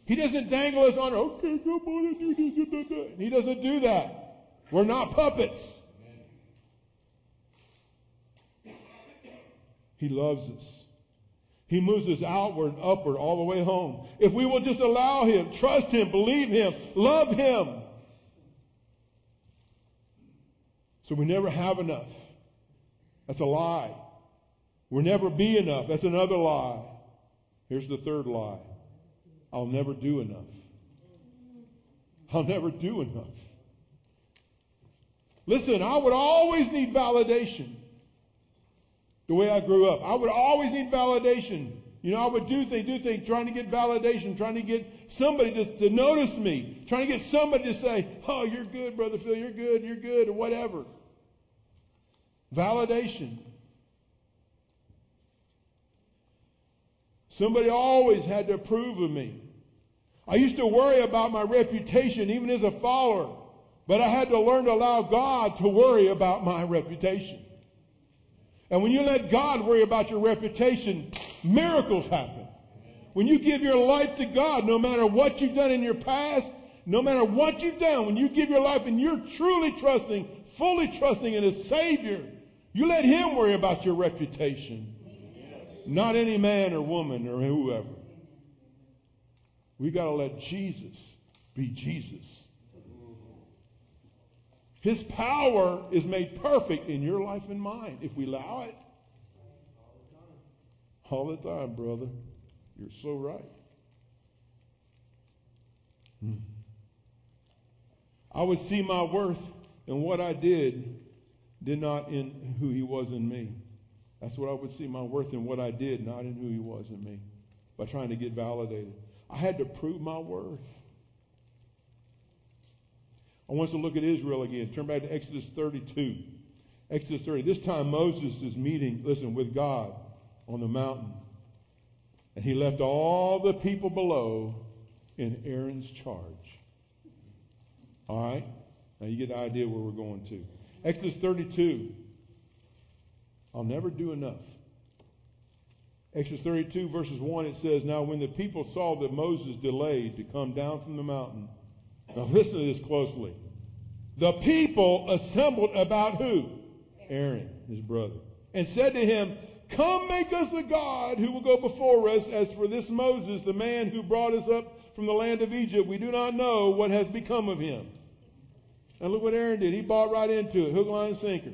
He doesn't dangle us on, okay, come on, do, do, do, do. He doesn't do that. We're not puppets. He loves us. He moves us outward and upward all the way home. If we will just allow him, trust him, believe him, love him. So we never have enough. That's a lie. We'll never be enough. That's another lie. Here's the third lie. I'll never do enough. I'll never do enough. Listen, I would always need validation. The way I grew up, I would always need validation. You know, I would do things, do things, trying to get validation, trying to get somebody to, to notice me, trying to get somebody to say, oh, you're good, Brother Phil, you're good, you're good, or whatever. Validation. Somebody always had to approve of me. I used to worry about my reputation, even as a follower, but I had to learn to allow God to worry about my reputation. And when you let God worry about your reputation, miracles happen. When you give your life to God, no matter what you've done in your past, no matter what you've done, when you give your life and you're truly trusting, fully trusting in a Savior, you let him worry about your reputation. Not any man or woman or whoever. We got to let Jesus be Jesus. His power is made perfect in your life and mine if we allow it. All the time, brother. You're so right. Hmm. I would see my worth in what I did, did not in who he was in me. That's what I would see my worth in what I did, not in who he was in me. By trying to get validated. I had to prove my worth. I want us to look at Israel again. Turn back to Exodus thirty-two. Exodus thirty. This time Moses is meeting, listen, with God on the mountain. And he left all the people below in Aaron's charge. All right? Now you get the idea where we're going to. Exodus thirty-two. I'll never do enough. Exodus thirty-two, verses one, it says, Now when the people saw that Moses delayed to come down from the mountain, now listen to this closely. The people assembled about who? Aaron, his brother, and said to him, Come make us a god who will go before us. As for this Moses, the man who brought us up from the land of Egypt, we do not know what has become of him. And look what Aaron did. He bought right into it, hook, line, and sinker.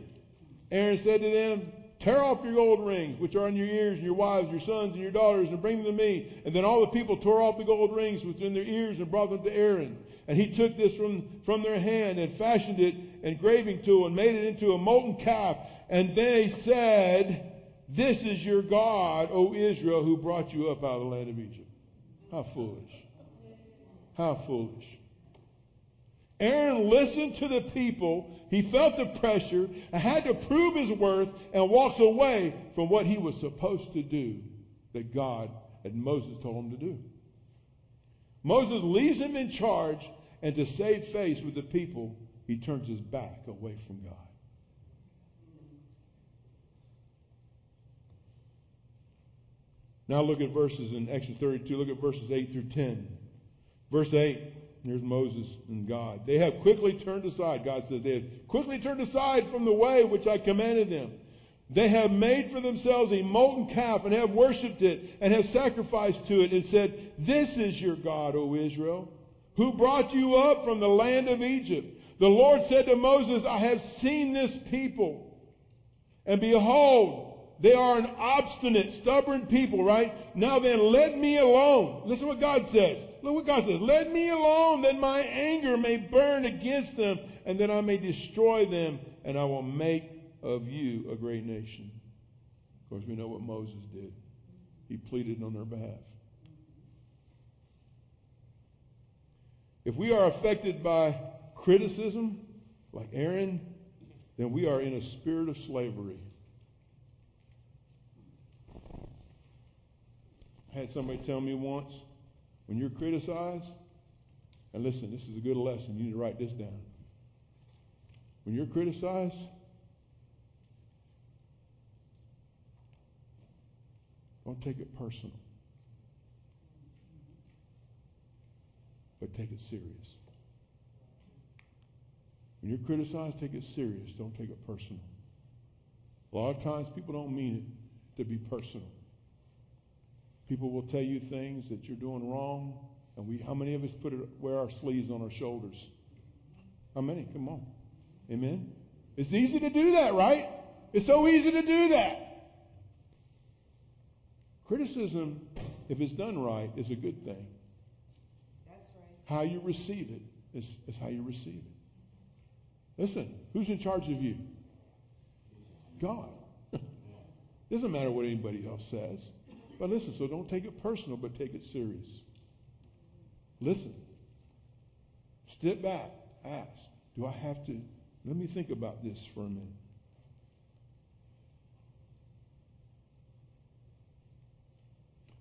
Aaron said to them, Tear off your gold rings, which are in your ears, and your wives, your sons, and your daughters, and bring them to me. And then all the people tore off the gold rings within their ears and brought them to Aaron. And he took this from, from their hand and fashioned it in graving tool and made it into a molten calf. And they said, This is your God, O Israel, who brought you up out of the land of Egypt. How foolish. How foolish. Aaron listened to the people. He felt the pressure and had to prove his worth and walked away from what he was supposed to do that God and Moses told him to do. Moses leaves him in charge, and to save face with the people, he turns his back away from God. Now look at verses in Exodus thirty-two. Look at verses eight through ten. Verse eight. Here's Moses and God. They have quickly turned aside. God says they have quickly turned aside from the way which I commanded them. They have made for themselves a molten calf and have worshipped it and have sacrificed to it and said, This is your God, O Israel, who brought you up from the land of Egypt. The Lord said to Moses, I have seen this people, and behold, they are an obstinate, stubborn people, right? Now then, let me alone. Listen to what God says. Look what God says. Let me alone that my anger may burn against them and that I may destroy them, and I will make of you a great nation. Of course, we know what Moses did. He pleaded on their behalf. If we are affected by criticism, like Aaron, then we are in a spirit of slavery. I had somebody tell me once, when you're criticized, and listen, this is a good lesson, you need to write this down. When you're criticized, don't take it personal, but take it serious. When you're criticized, take it serious, don't take it personal. A lot of times people don't mean it to be personal. People will tell you things that you're doing wrong, and we, how many of us put it, wear our sleeves on our shoulders? How many? Come on. Amen? It's easy to do that, right? It's so easy to do that. Criticism, if it's done right, is a good thing. That's right. How you receive it is, is how you receive it. Listen, who's in charge of you? God. Doesn't matter what anybody else says. But listen, so don't take it personal, but take it serious. Listen. Step back. Ask, do I have to? Let me think about this for a minute.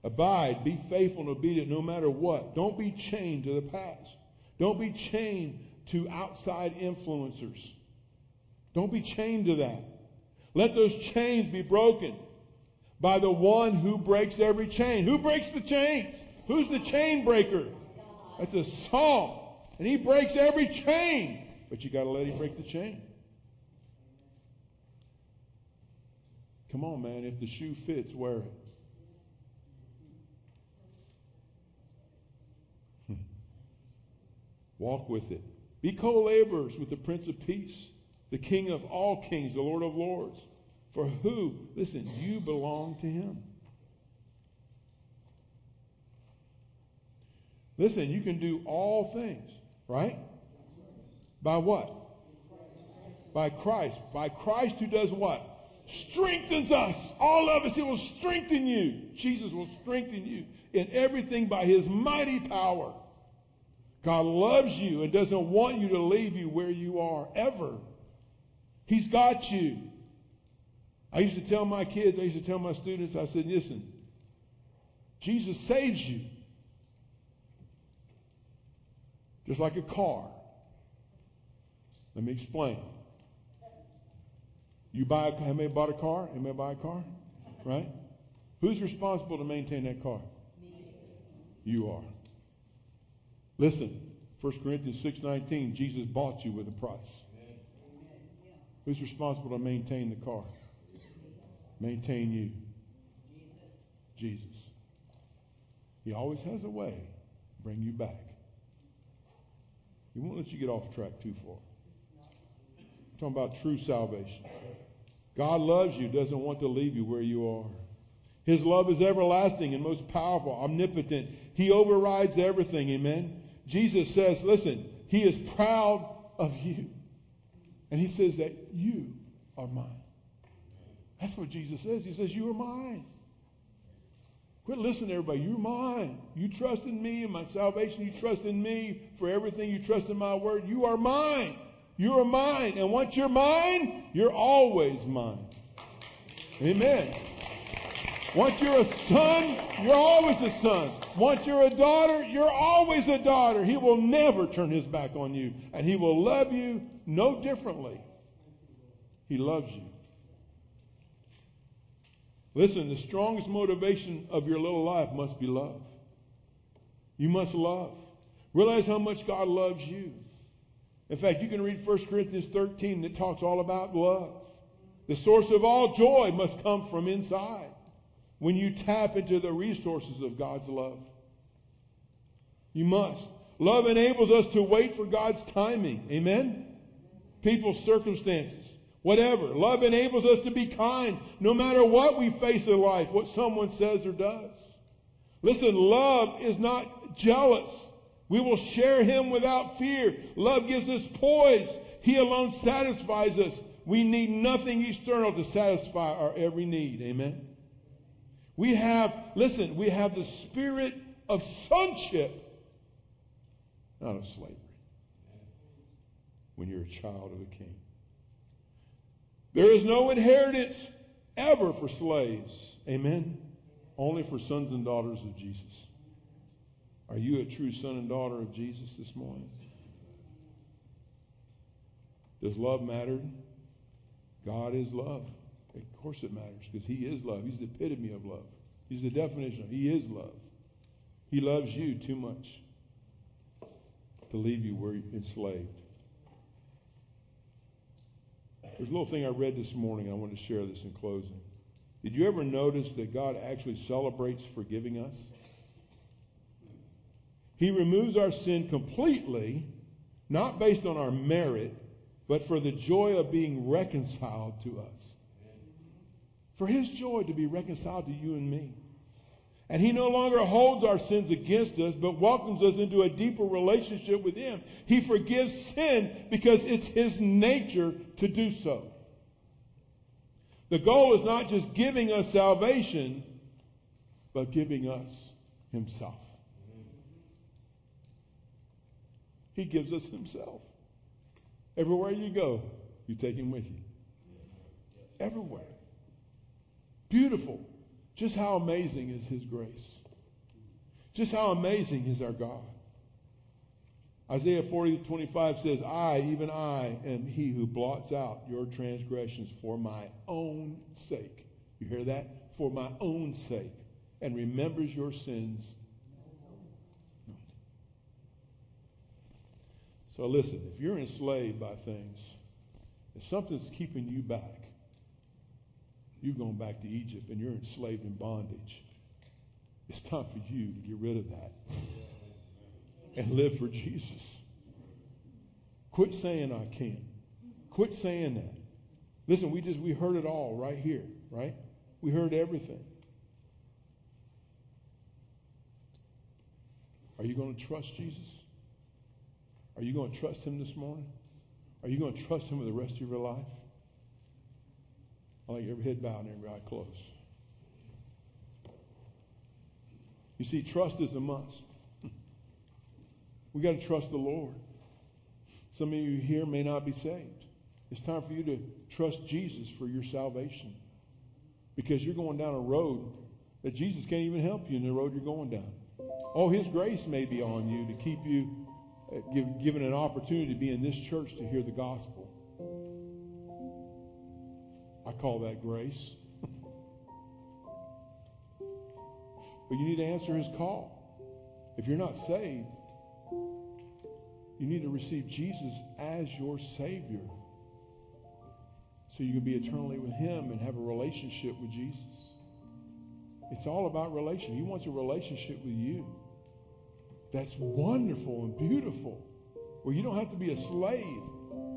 Abide, be faithful and obedient no matter what. Don't be chained to the past. Don't be chained to outside influencers. Don't be chained to that. Let those chains be broken by the one who breaks every chain. Who breaks the chains? Who's the chain breaker? That's a song. And he breaks every chain. But you got to let him break the chain. Come on, man. If the shoe fits, wear it. Hmm. Walk with it. Be co-laborers with the Prince of Peace, the King of all kings, the Lord of lords, for who, listen, you belong to him. Listen, you can do all things, right? By what? By Christ. By Christ who does what? Strengthens us. All of us. He will strengthen you. Jesus will strengthen you in everything by his mighty power. God loves you and doesn't want you to leave you where you are ever. He's got you. I used to tell my kids, I used to tell my students, I said, listen, Jesus saves you. Just like a car. Let me explain. You buy a car. Have you ever bought a car? Have you ever buy a car? Right? Who's responsible to maintain that car? Me. You are. Listen, First Corinthians six nineteen, Jesus bought you with a price. Amen. Who's responsible to maintain the car? Maintain you. Jesus. Jesus. He always has a way to bring you back. He won't let you get off track too far. We're talking about true salvation. God loves you, doesn't want to leave you where you are. His love is everlasting and most powerful, omnipotent. He overrides everything, amen? Jesus says, listen, he is proud of you. And he says that you are mine. That's what Jesus says. He says, you are mine. Quit listening to everybody. You're mine. You trust in me and my salvation. You trust in me for everything. You trust in my word. You are mine. You are mine. And once you're mine, you're always mine. Amen. Once you're a son, you're always a son. Once you're a daughter, you're always a daughter. He will never turn his back on you. And he will love you no differently. He loves you. Listen, the strongest motivation of your little life must be love. You must love. Realize how much God loves you. In fact, you can read First Corinthians thirteen that talks all about love. The source of all joy must come from inside. When you tap into the resources of God's love. You must. Love enables us to wait for God's timing. Amen? People's circumstances. Whatever. Love enables us to be kind. No matter what we face in life. What someone says or does. Listen, love is not jealous. We will share him without fear. Love gives us poise. He alone satisfies us. We need nothing external to satisfy our every need. Amen? We have, listen, we have the spirit of sonship, not of slavery, when you're a child of the King. There is no inheritance ever for slaves. Amen? Only for sons and daughters of Jesus. Are you a true son and daughter of Jesus this morning? Does love matter? God is love. Of course it matters, because he is love. He's the epitome of love. He's the definition of he is love. He loves you too much to leave you where you're enslaved. There's a little thing I read this morning. I want to share this in closing. Did you ever notice that God actually celebrates forgiving us? He removes our sin completely, not based on our merit, but for the joy of being reconciled to us. For his joy to be reconciled to you and me. And he no longer holds our sins against us, but welcomes us into a deeper relationship with him. He forgives sin because it's his nature to do so. The goal is not just giving us salvation, but giving us himself. He gives us himself. Everywhere you go, you take him with you. Everywhere. Beautiful. Just how amazing is his grace. Just how amazing is our God. Isaiah forty twenty-five says, I, even I, am he who blots out your transgressions for my own sake. You hear that? For my own sake. And remembers your sins. No. So listen, if you're enslaved by things, if something's keeping you back, you've gone back to Egypt and you're enslaved in bondage. It's time for you to get rid of that and live for Jesus. Quit saying I can't. Quit saying that. Listen, we just, we heard it all right here, right? We heard everything. Are you going to trust Jesus? Are you going to trust him this morning? Are you going to trust him with the rest of your life? I like every head bowed and every eye closed. You see, trust is a must. We got to trust the Lord. Some of you here may not be saved. It's time for you to trust Jesus for your salvation, because you're going down a road that Jesus can't even help you in the road you're going down. Oh, his grace may be on you to keep you uh, give, given an opportunity to be in this church to hear the gospel. I call that grace. But you need to answer his call. If you're not saved, you need to receive Jesus as your Savior, so you can be eternally with him and have a relationship with Jesus. It's all about relationship. He wants a relationship with you. That's wonderful and beautiful, where you don't have to be a slave,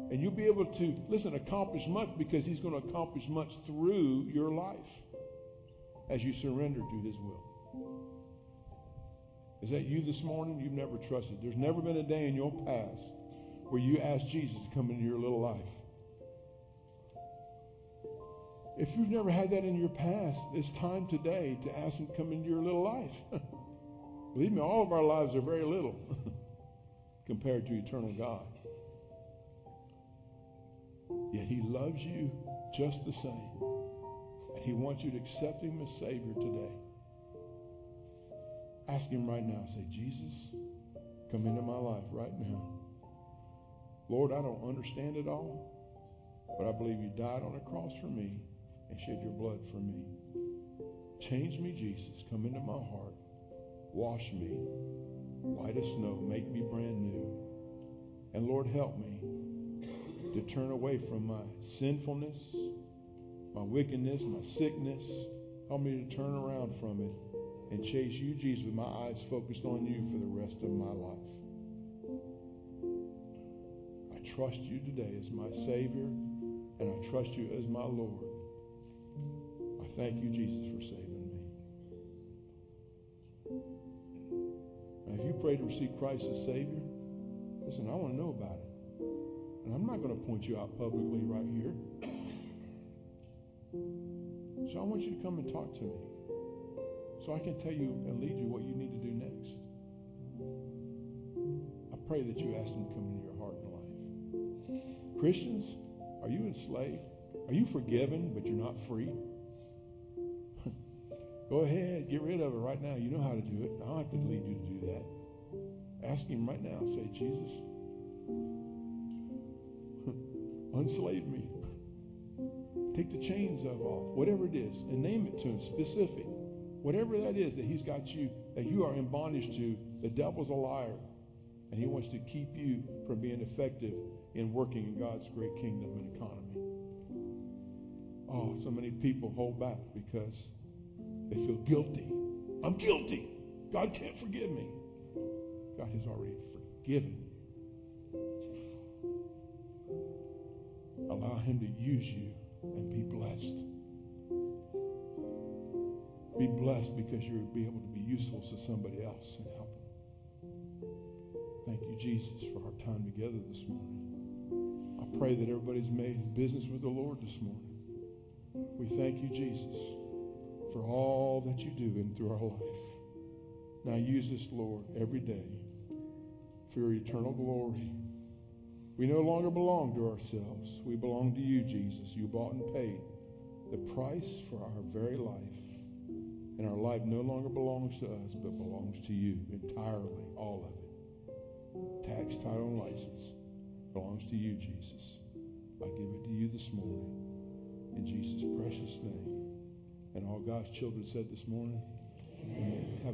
and you'll be able to, listen, accomplish much, because he's going to accomplish much through your life as you surrender to his will. Is that you this morning? You've never trusted. There's never been a day in your past where you asked Jesus to come into your little life. If you've never had that in your past, it's time today to ask him to come into your little life. Believe me, all of our lives are very little compared to eternal God. Yet he loves you just the same. And he wants you to accept him as Savior today. Ask him right now. Say, Jesus, come into my life right now. Lord, I don't understand it all, but I believe you died on a cross for me and shed your blood for me. Change me, Jesus. Come into my heart. Wash me. White as snow. Make me brand new. And Lord, help me to turn away from my sinfulness, my wickedness, my sickness. Help me to turn around from it and chase you, Jesus, with my eyes focused on you for the rest of my life. I trust you today as my Savior, and I trust you as my Lord. I thank you, Jesus, for saving me. Now, if you pray to receive Christ as Savior, listen, I want to know about it. And I'm not going to point you out publicly right here. So I want you to come and talk to me, so I can tell you and lead you what you need to do next. I pray that you ask him to come into your heart and life. Christians, are you enslaved? Are you forgiven, but you're not free? Go ahead, get rid of it right now. You know how to do it. I don't have to lead you to do that. Ask him right now. Say, Jesus, unslave me. Take the chains of off, whatever it is, and name it to him, specific. Whatever that is that he's got you, that you are in bondage to, the devil's a liar. And he wants to keep you from being effective in working in God's great kingdom and economy. Oh, so many people hold back because they feel guilty. I'm guilty. God can't forgive me. God has already forgiven you. Allow him to use you and be blessed. Be blessed, because you'll be able to be useful to somebody else and help them. Thank you, Jesus, for our time together this morning. I pray that everybody's made business with the Lord this morning. We thank you, Jesus, for all that you do and through our life. Now use this, Lord, every day for your eternal glory. We no longer belong to ourselves. We belong to you, Jesus. You bought and paid the price for our very life. And our life no longer belongs to us, but belongs to you entirely, all of it. Tax, title, and license belongs to you, Jesus. I give it to you this morning in Jesus' precious name. And all God's children said this morning, amen. Amen. Have a